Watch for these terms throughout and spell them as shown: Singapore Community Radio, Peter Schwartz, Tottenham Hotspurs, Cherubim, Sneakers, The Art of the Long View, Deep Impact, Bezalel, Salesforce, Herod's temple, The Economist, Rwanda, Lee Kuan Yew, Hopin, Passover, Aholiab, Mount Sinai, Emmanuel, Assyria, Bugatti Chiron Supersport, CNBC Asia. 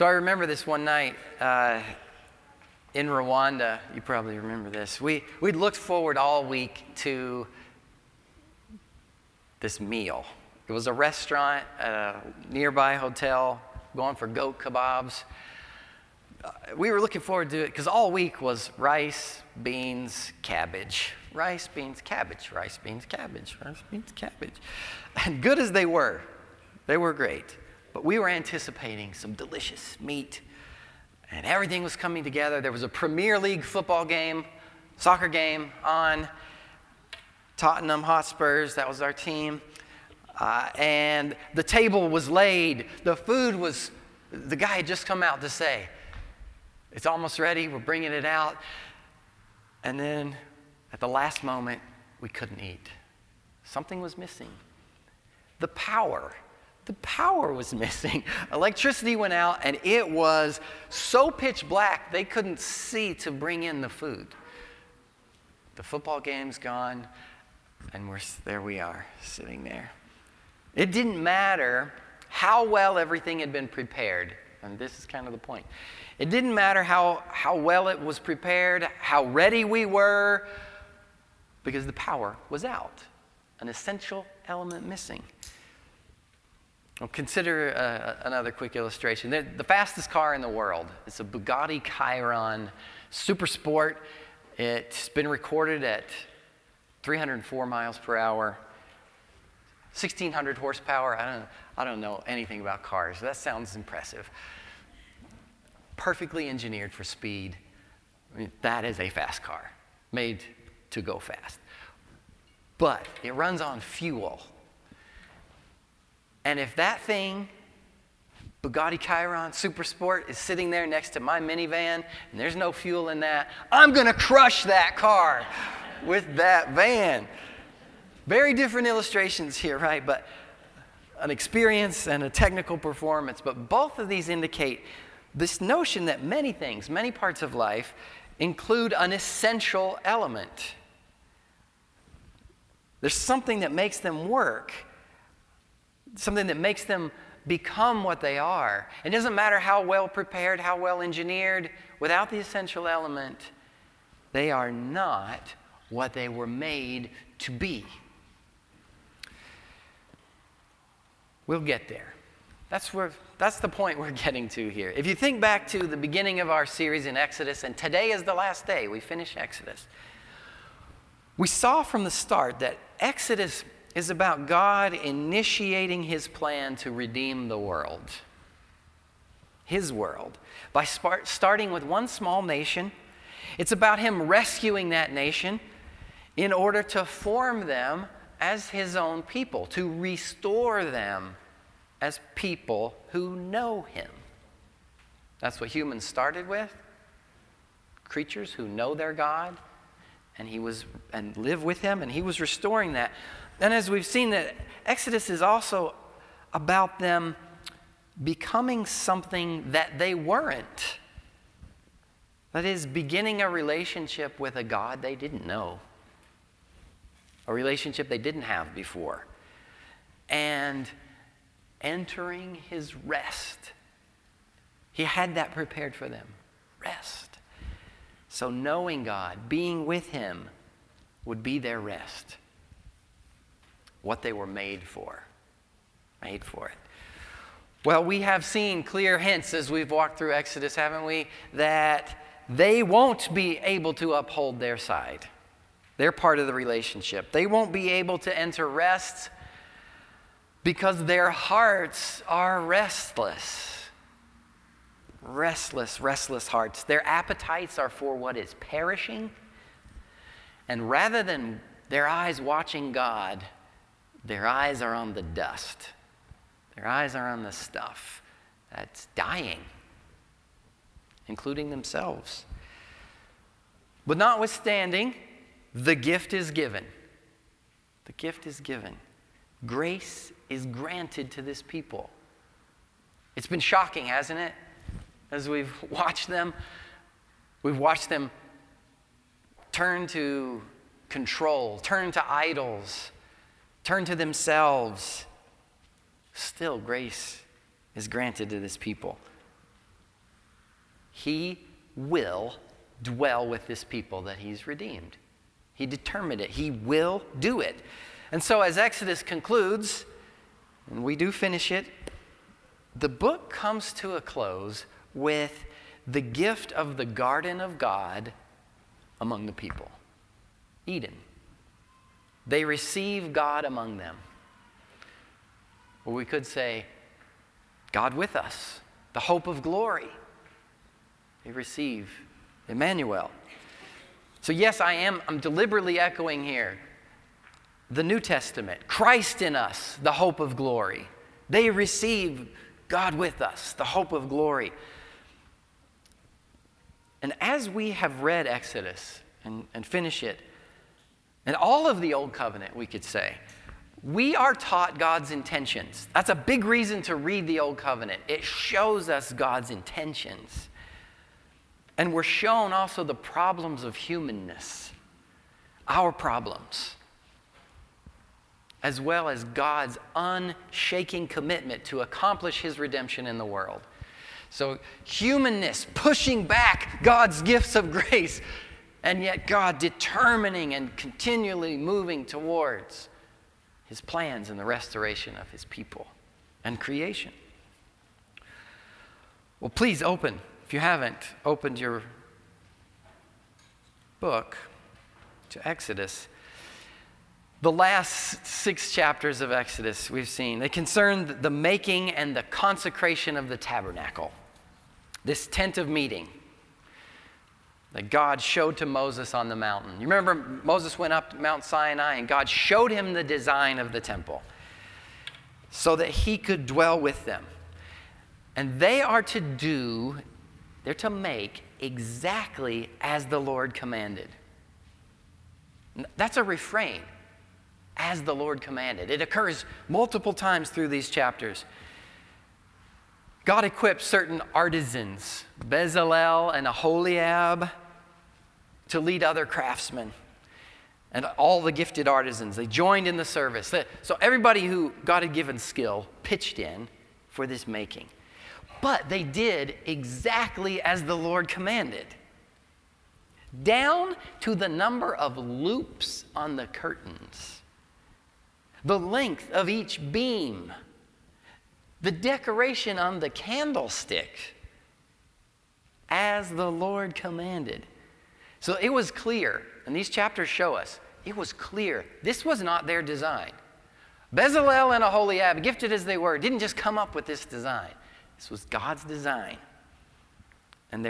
So I remember this one night in Rwanda. You probably remember this. We'd looked forward all week to this meal. It was a restaurant at a nearby hotel, going for goat kebabs. We were looking forward to it because all week was rice, beans, cabbage. Rice, beans, cabbage, rice, beans, cabbage, rice, beans, cabbage. And good as they were great. But we were anticipating some delicious meat, and everything was coming together. There was a Premier League football game, soccer game on. Tottenham Hotspurs, that was our team. And the table was laid. The food was, the guy had just come out to say, it's almost ready, we're bringing it out. And then at the last moment, we couldn't eat. Something was missing. The power was missing. Electricity went out, and it was so pitch black, they couldn't see to bring in the food. The football game's gone, and there we are, sitting there. It didn't matter how well everything had been prepared. And this is kind of the point. It didn't matter how well it was prepared, how ready we were, because the power was out, an essential element missing. Well, consider another quick illustration. The fastest car in the world, it's a Bugatti Chiron Supersport. It's been recorded at 304 miles per hour, 1,600 horsepower. I don't know anything about cars. That sounds impressive. Perfectly engineered for speed. I mean, that is a fast car, made to go fast. But it runs on fuel. And if that thing, Bugatti Chiron Supersport, is sitting there next to my minivan, and there's no fuel in that, I'm going to crush that car with that van. Very different illustrations here, right? But an experience and a technical performance. But both of these indicate this notion that many things, many parts of life, include an essential element. There's something that makes them work, something that makes them become what they are. It doesn't matter how well prepared, how well engineered, without the essential element, they are not what they were made to be. We'll get there. That's the point we're getting to here. If you think back to the beginning of our series in Exodus, and today is the last day, we finish Exodus. We saw from the start that Exodus is about God initiating his plan to redeem the world, his world, by starting with one small nation. It's about him rescuing that nation in order to form them as his own people, to restore them as people who know him. That's what humans started with, creatures who know their God, and live with him, and he was restoring that. And as we've seen, that Exodus is also about them becoming something that they weren't. That is, beginning a relationship with a God they didn't know, a relationship they didn't have before, and entering his rest. He had that prepared for them, rest. So knowing God, being with him, would be their rest, what they were made for it. Well, we have seen clear hints as we've walked through Exodus, haven't we, that they won't be able to uphold their side, their part of the relationship. They won't be able to enter rest because their hearts are restless. Restless hearts. Their appetites are for what is perishing. And rather than their eyes watching God, their eyes are on the dust. Their eyes are on the stuff that's dying, including themselves. But notwithstanding, the gift is given. The gift is given. Grace is granted to this people. It's been shocking, hasn't it? As we've watched them turn to control, turn to idols, turn to themselves. Still, grace is granted to this people. He will dwell with this people that he's redeemed. He determined it. He will do it. And so as Exodus concludes, and we do finish it, the book comes to a close with the gift of the garden of God among the people. Eden. They receive God among them. Or we could say, God with us, the hope of glory. They receive Emmanuel. So yes, I'm deliberately echoing here the New Testament. Christ in us, the hope of glory. They receive God with us, the hope of glory. And as we have read Exodus and finish it, and all of the Old Covenant, we could say, we are taught God's intentions. That's a big reason to read the Old Covenant. It shows us God's intentions. And we're shown also the problems of humanness, our problems, as well as God's unshaking commitment to accomplish his redemption in the world. So humanness pushing back God's gifts of grace, and yet God determining and continually moving towards his plans and the restoration of his people and creation. Well, please open, if you haven't opened your book to Exodus. The last 6 chapters of Exodus we've seen, they concern the making and the consecration of the tabernacle, this tent of meeting that God showed to Moses on the mountain. You remember Moses went up to Mount Sinai and God showed him the design of the temple so that he could dwell with them. And they're to make exactly as the Lord commanded. That's a refrain. As the Lord commanded. It occurs multiple times through these chapters. God equipped certain artisans, Bezalel and Aholiab, to lead other craftsmen and all the gifted artisans. They joined in the service. So everybody who God had given skill pitched in for this making. But they did exactly as the Lord commanded, down to the number of loops on the curtains, the length of each beam, the decoration on the candlestick, as the Lord commanded. So it was clear, and these chapters show us, it was clear this was not their design. Bezalel and Aholiab, gifted as they were, didn't just come up with this design. This was God's design. And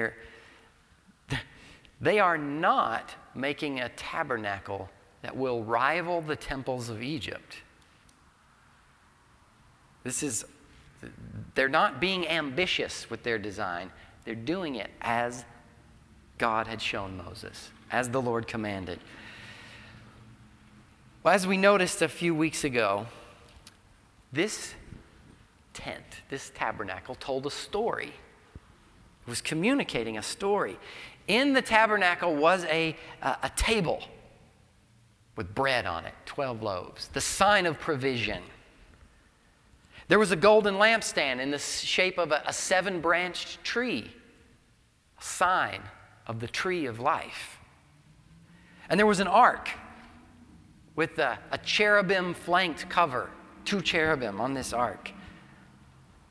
they are not making a tabernacle that will rival the temples of Egypt. They're not being ambitious with their design. They're doing it as God had shown Moses, as the Lord commanded. Well, as we noticed a few weeks ago, this tent, this tabernacle, told a story. It was communicating a story. In the tabernacle was a table with bread on it, 12 loaves, the sign of provision. There was a golden lampstand in the shape of a 7-branched tree, a sign of the tree of life. And there was an ark with a cherubim-flanked cover, 2 cherubim on this ark.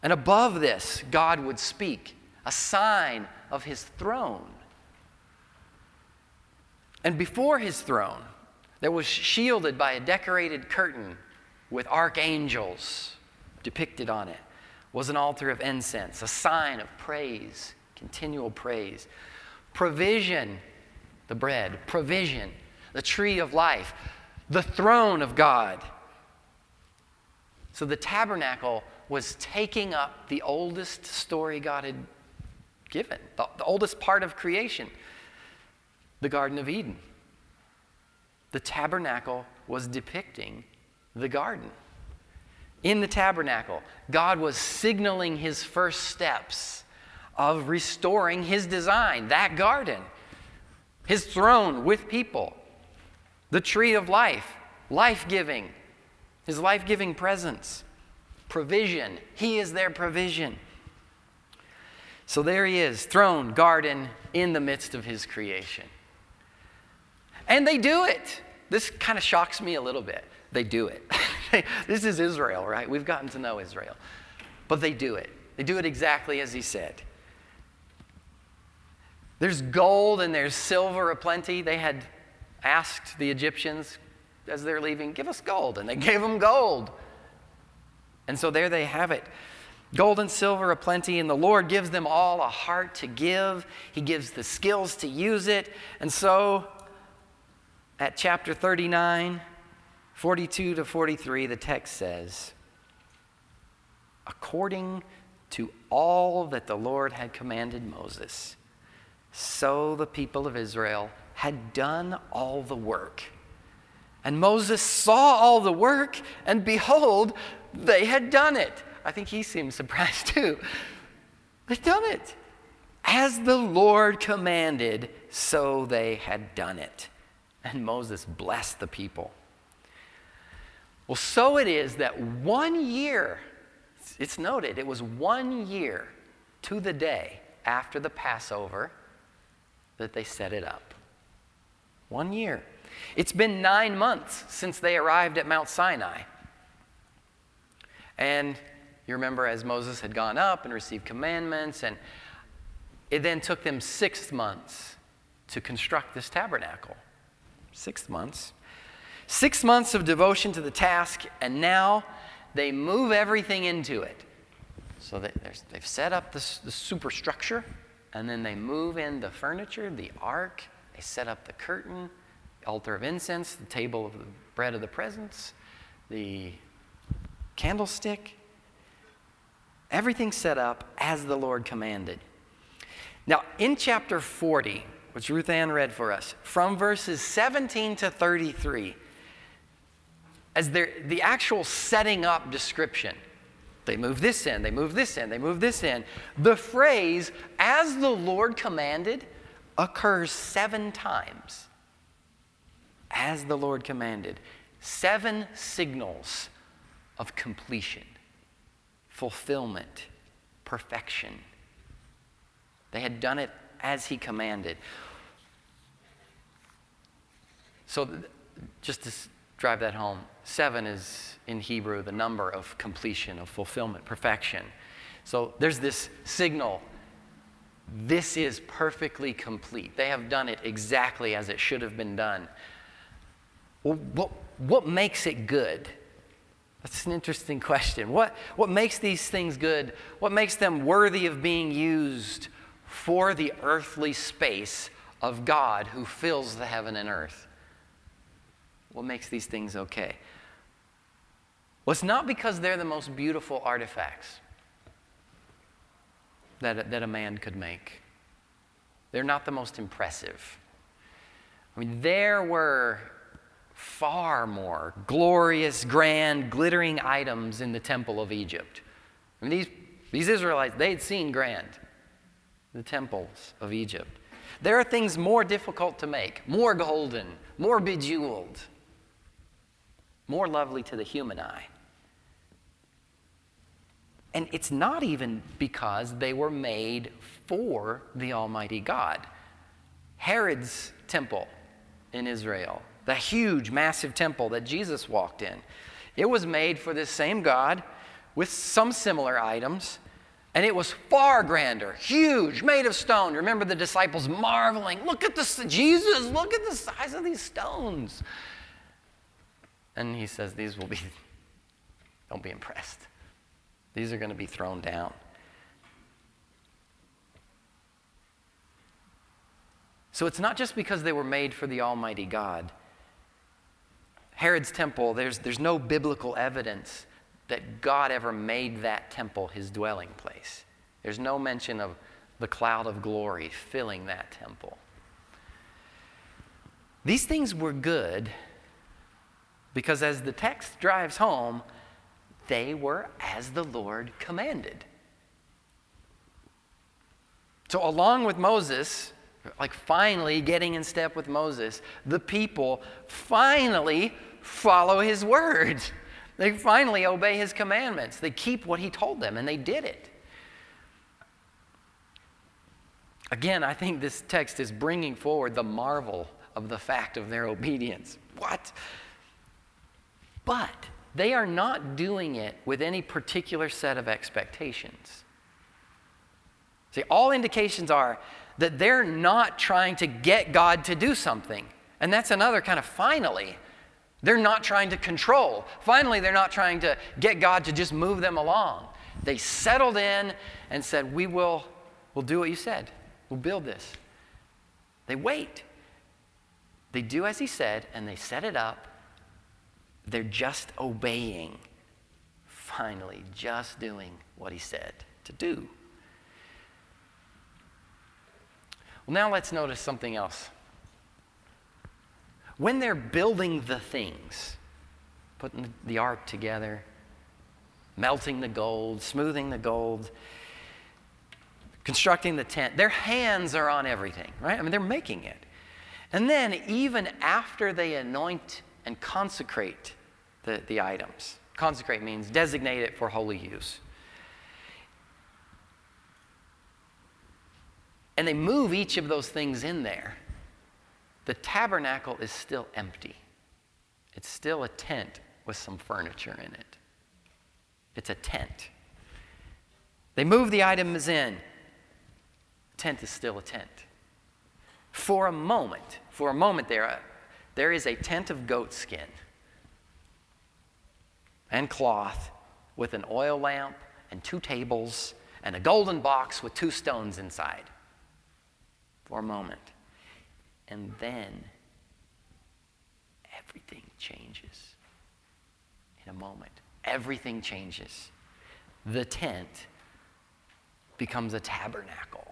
And above this, God would speak, a sign of his throne. And before his throne, that was shielded by a decorated curtain with archangels depicted on it, was an altar of incense, a sign of praise, continual praise. Provision, the bread, provision, the tree of life, the throne of God. So the tabernacle was taking up the oldest story God had given, the oldest part of creation, the Garden of Eden. The tabernacle was depicting the garden. In the tabernacle, God was signaling his first steps of restoring his design, that garden, his throne with people, the tree of life, life-giving, his life-giving presence, provision. He is their provision. So So there he is, throne, garden, in the midst of his creation. And they do it. This kind of shocks me a little bit. They do it. This is Israel, right? We've gotten to know Israel. But they do it. They do it exactly as he said. There's gold and there's silver aplenty. They had asked the Egyptians as they're leaving, give us gold. And they gave them gold. And so there they have it. Gold and silver aplenty, and the Lord gives them all a heart to give. He gives the skills to use it. And so at chapter 39, 42 to 43, the text says, according to all that the Lord had commanded Moses, so the people of Israel had done all the work. And Moses saw all the work, and behold, they had done it. I think he seemed surprised too. They'd done it. As the Lord commanded, so they had done it. And Moses blessed the people. Well, so it is that 1 year, it's noted, it was 1 year to the day after the Passover that they set it up. 1 year. It's been 9 months since they arrived at Mount Sinai. And you remember as Moses had gone up and received commandments, and it then took them 6 months to construct this tabernacle. 6 months. 6 months of devotion to the task, and now they move everything into it. So they've set up the superstructure, and then they move in the furniture, the ark, they set up the curtain, the altar of incense, the table of the bread of the presence, the candlestick, everything set up as the Lord commanded. Now, in chapter 40, which Ruth Ann read for us, from verses 17 to 33, as the actual setting up description, they move this in, they move this in, they move this in. The phrase, as the Lord commanded, occurs 7 times. As the Lord commanded. 7 signals of completion, fulfillment, perfection. They had done it as he commanded. So just to drive that home, 7 is in Hebrew the number of completion, of fulfillment, perfection. So there's this signal. This is perfectly complete. They have done it exactly as it should have been done. Well, what makes it good? That's an interesting question. What makes these things good? What makes them worthy of being used for the earthly space of God who fills the heaven and earth? What makes these things okay? Well, it's not because they're the most beautiful artifacts that a man could make. They're not the most impressive. I mean, there were far more glorious, grand, glittering items in the temple of Egypt. I mean, these Israelites, they had seen grand, the temples of Egypt. There are things more difficult to make, more golden, more bejeweled, more lovely to the human eye. And it's not even because they were made for the Almighty God. Herod's temple in Israel, the huge, massive temple that Jesus walked in, it was made for this same God with some similar items. And it was far grander, huge, made of stone. Remember the disciples marveling, look at this, Jesus, look at the size of these stones. And he says, don't be impressed. These are going to be thrown down. So it's not just because they were made for the Almighty God. Herod's temple, there's no biblical evidence that God ever made that temple his dwelling place. There's no mention of the cloud of glory filling that temple. These things were good because as the text drives home, they were as the Lord commanded. So along with Moses, like finally getting in step with Moses, the people finally follow his word. They finally obey his commandments. They keep what he told them, and they did it. Again, I think this text is bringing forward the marvel of the fact of their obedience. What? But they are not doing it with any particular set of expectations. See, all indications are that they're not trying to get God to do something. And that's another kind of finally. They're not trying to control. Finally, they're not trying to get God to just move them along. They settled in and said, we'll do what you said. We'll build this. They wait. They do as he said, and they set it up. They're just obeying. Finally, just doing what he said to do. Well, now let's notice something else. When they're building the things, putting the ark together, melting the gold, smoothing the gold, constructing the tent, their hands are on everything, right? I mean, they're making it. And then even after they anoint and consecrate the items, consecrate means designate it for holy use. And they move each of those things in there. The tabernacle is still empty. It's still a tent with some furniture in it. It's a tent. They move the items in. The tent is still a tent. For a moment there is a tent of goat skin and cloth with an oil lamp and two tables and a golden box with two stones inside. For a moment. And then everything changes. In a moment, everything changes. The tent becomes a tabernacle.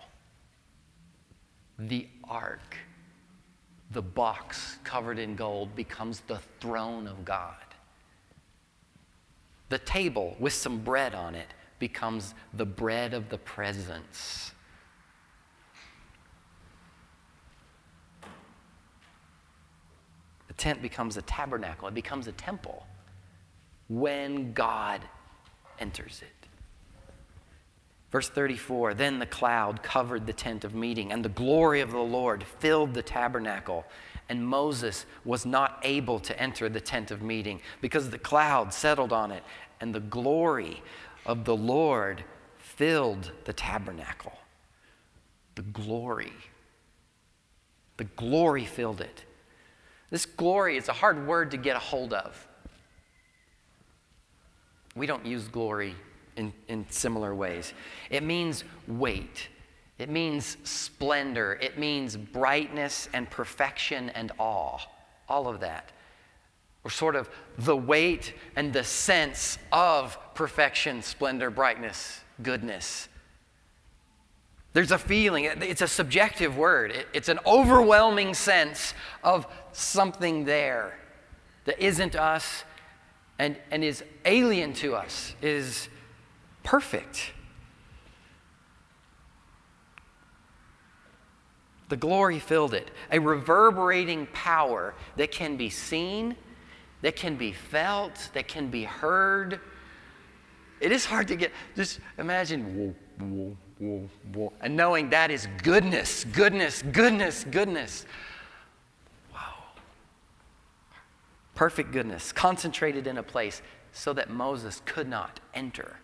The ark, the box covered in gold, becomes the throne of God. The table with some bread on it becomes the bread of the presence. Tent becomes a tabernacle. It becomes a temple when God enters it. Verse 34, then the cloud covered the tent of meeting, and the glory of the Lord filled the tabernacle, and Moses was not able to enter the tent of meeting because the cloud settled on it, and the glory of the Lord filled the tabernacle. The glory filled it. This glory is a hard word to get a hold of. We don't use glory in similar ways. It means weight. It means splendor. It means brightness and perfection and awe. All of that. Or sort of the weight and the sense of perfection, splendor, brightness, goodness. There's a feeling, it's a subjective word. It's an overwhelming sense of something there that isn't us and is alien to us, is perfect. The glory filled it. A reverberating power that can be seen, that can be felt, that can be heard. It is hard to get, just imagine, whoa, whoa. And knowing that is goodness, goodness, goodness, goodness. Wow. Perfect goodness, concentrated in a place so that Moses could not enter.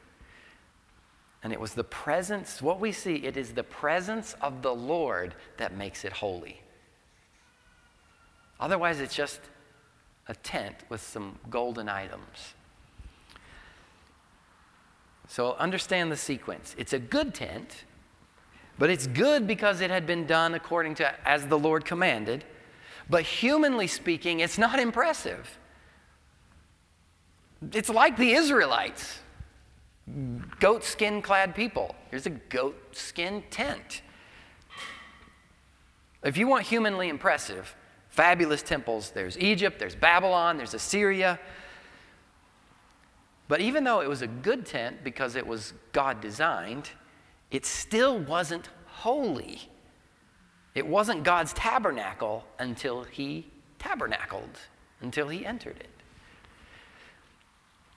And it was the presence, what we see, it is the presence of the Lord that makes it holy. Otherwise, it's just a tent with some golden items. So understand the sequence. It's a good tent, but it's good because it had been done according to as the Lord commanded. But humanly speaking, it's not impressive. It's like the Israelites, goat skin clad people. Here's a goat skin tent. If you want humanly impressive, fabulous temples, there's Egypt, there's Babylon, there's Assyria. But even though it was a good tent because it was God-designed, it still wasn't holy. It wasn't God's tabernacle until he tabernacled, until he entered it.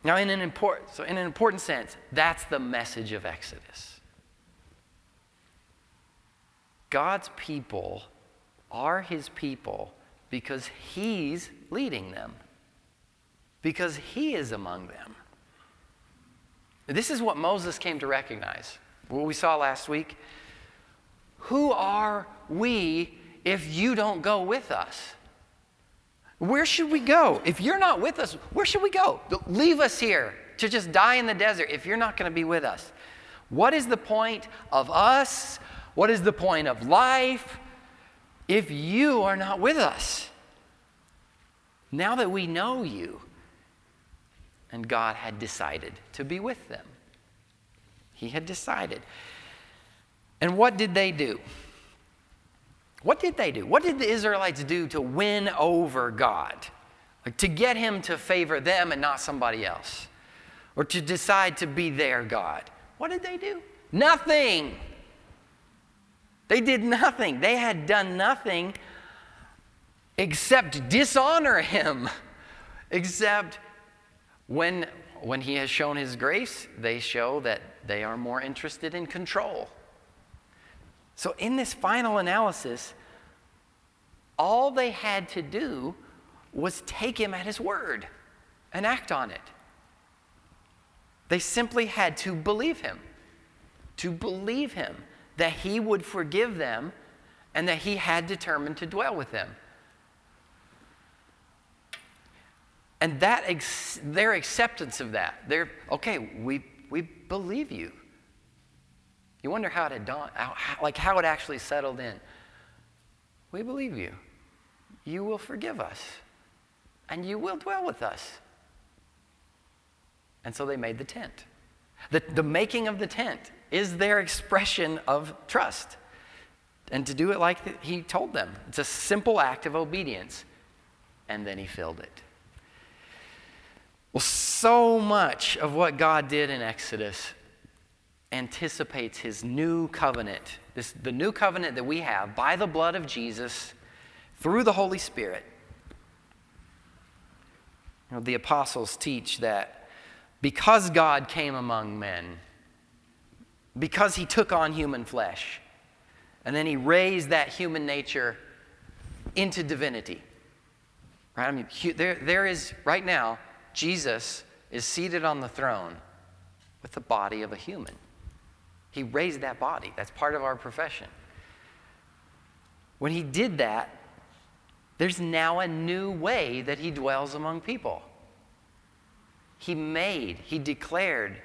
Now, in an important sense, that's the message of Exodus. God's people are his people because he's leading them, because he is among them. This is what Moses came to recognize, what we saw last week. Who are we if you don't go with us? Where should we go? If you're not with us, where should we go? Leave us here to just die in the desert if you're not going to be with us. What is the point of us? What is the point of life if you are not with us? Now that we know you, and God had decided to be with them. He had decided. And what did they do? What did they do? What did the Israelites do to win over God? Like to get him to favor them and not somebody else? Or to decide to be their God? What did they do? Nothing. They did nothing. They had done nothing except dishonor him. Except when he has shown his grace, they show that they are more interested in control. So in this final analysis, all they had to do was take him at his word and act on it. They simply had to believe him. To believe him that he would forgive them and that he had determined to dwell with them. And that their acceptance of that, we believe you. You wonder how it had dawned, how it actually settled in. We believe you. You will forgive us. And you will dwell with us. And so they made the tent. The making of the tent is their expression of trust. And to do it like he told them. It's a simple act of obedience. And then he filled it. Well, so much of what God did in Exodus anticipates his new covenant, the new covenant that we have by the blood of Jesus through the Holy Spirit. You know, the apostles teach that because God came among men, because he took on human flesh, and then he raised that human nature into divinity. Right? I mean, there is right now, Jesus is seated on the throne with the body of a human. He raised that body. That's part of our profession. When he did that, there's now a new way that he dwells among people. He declared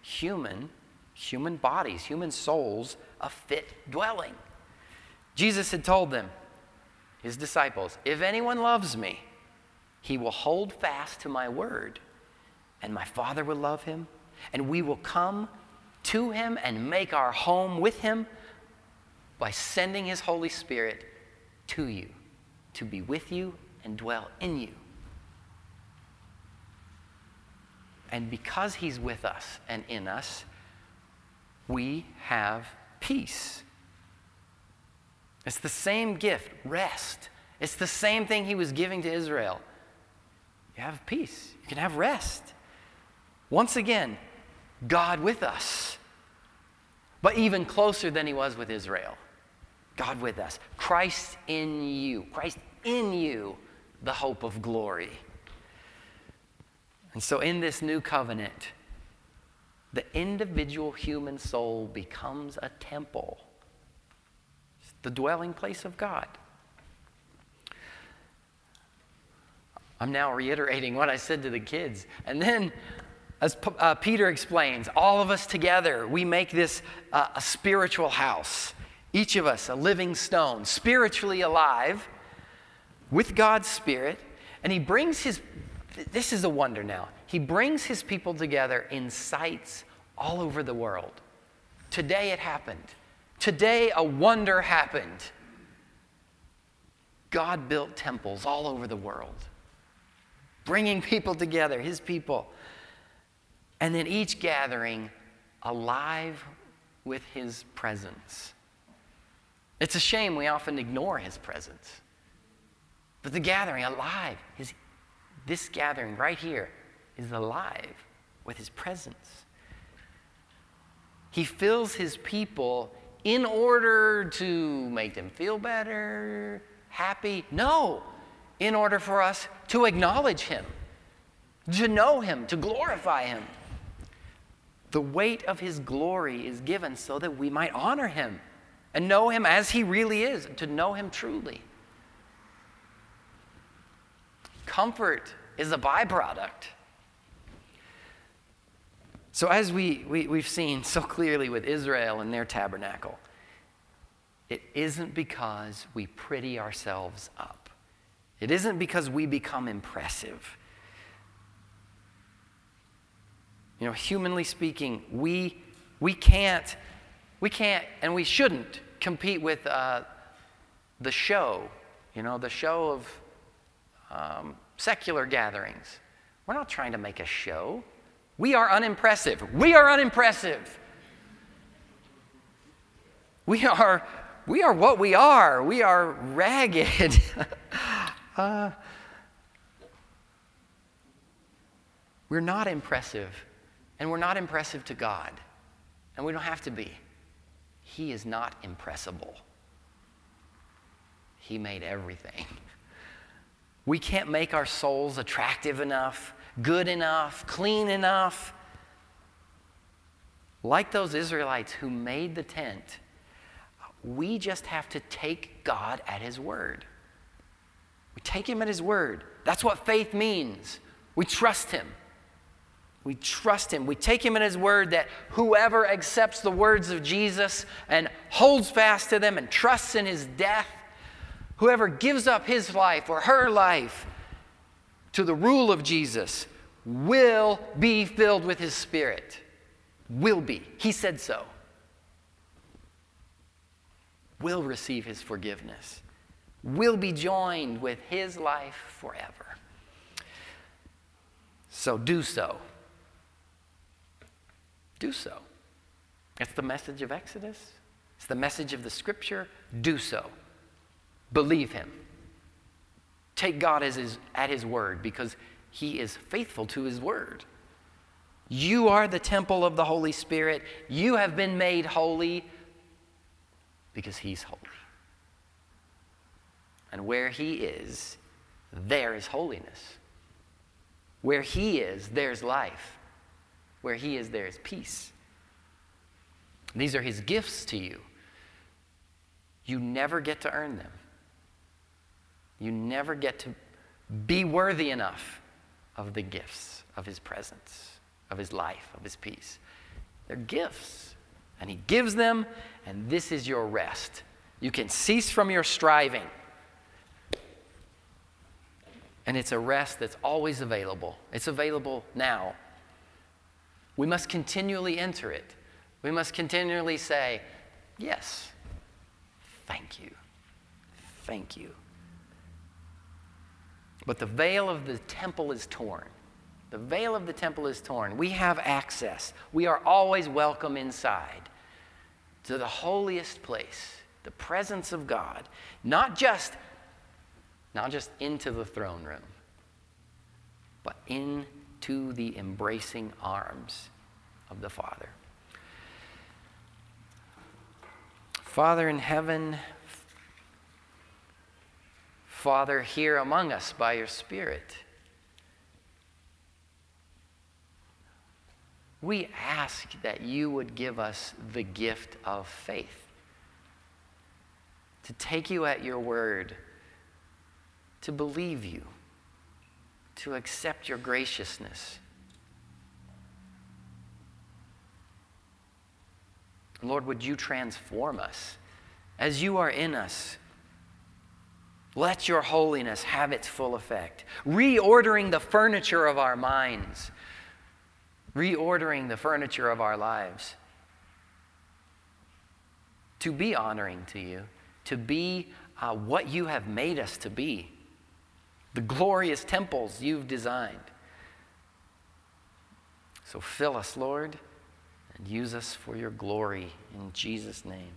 human bodies, human souls, a fit dwelling. Jesus had told them, his disciples, if anyone loves me, he will hold fast to my word, and my Father will love him, and we will come to him and make our home with him by sending his Holy Spirit to you, to be with you and dwell in you. And because he's with us and in us, we have peace. It's the same gift, rest. It's the same thing he was giving to Israel. You have peace. You can have rest. Once again, God with us, but even closer than he was with Israel. God with us. Christ in you. Christ in you, the hope of glory. And so in this new covenant, the individual human soul becomes a temple. It's the dwelling place of God. I'm now reiterating what I said to the kids. And then, as Peter explains, all of us together, we make this a spiritual house. Each of us a living stone, spiritually alive, with God's Spirit. And he brings this is a wonder now. He brings his people together in sites all over the world. Today it happened. Today a wonder happened. God built temples all over the world, bringing people together, his people. And then each gathering alive with his presence. It's a shame we often ignore his presence. But the gathering alive, this gathering right here is alive with his presence. He fills his people in order to make them feel better, happy. No, in order for us to acknowledge him, to know him, to glorify him. The weight of his glory is given so that we might honor him and know him as he really is, to know him truly. Comfort is a byproduct. So as we've seen so clearly with Israel and their tabernacle, it isn't because we pretty ourselves up. It isn't because we become impressive. You know, humanly speaking, we can't, and we shouldn't compete with the show. You know, the show of secular gatherings. We're not trying to make a show. We are unimpressive. We are unimpressive. We are what we are. We are ragged. We're not impressive, and we're not impressive to God, and we don't have to be. He is not impressible. He made everything. We can't make our souls attractive enough, good enough, clean enough. Like those Israelites who made the tent, we just have to take God at his word. We take him at his word. That's what faith means. We trust him. We trust him. We take him at his word that whoever accepts the words of Jesus and holds fast to them and trusts in his death, whoever gives up his life or her life to the rule of Jesus will be filled with his Spirit. Will be. He said so. Will receive his forgiveness. Will be joined with his life forever. So do so. Do so. That's the message of Exodus. It's the message of the Scripture. Do so. Believe him. Take God at his word, because he is faithful to his word. You are the temple of the Holy Spirit. You have been made holy because he's holy. And where he is, there is holiness. Where he is, there's life. Where he is, there is peace. These are his gifts to you. You never get to earn them. You never get to be worthy enough of the gifts of his presence, of his life, of his peace. They're gifts, and he gives them, and this is your rest. You can cease from your striving. And it's a rest that's always available. It's available now. We must continually enter it. We must continually say, yes, thank you, thank you. But the veil of the temple is torn. The veil of the temple is torn. We have access. We are always welcome inside to the holiest place, the presence of God, not just into the throne room, but into the embracing arms of the Father. Father in heaven, Father, here among us by your Spirit. We ask that you would give us the gift of faith, to take you at your word, to believe you, to accept your graciousness. Lord, would you transform us as you are in us? Let your holiness have its full effect, reordering the furniture of our minds, reordering the furniture of our lives, to be honoring to you, to be what you have made us to be, the glorious temples you've designed. So fill us, Lord, and use us for your glory in Jesus' name.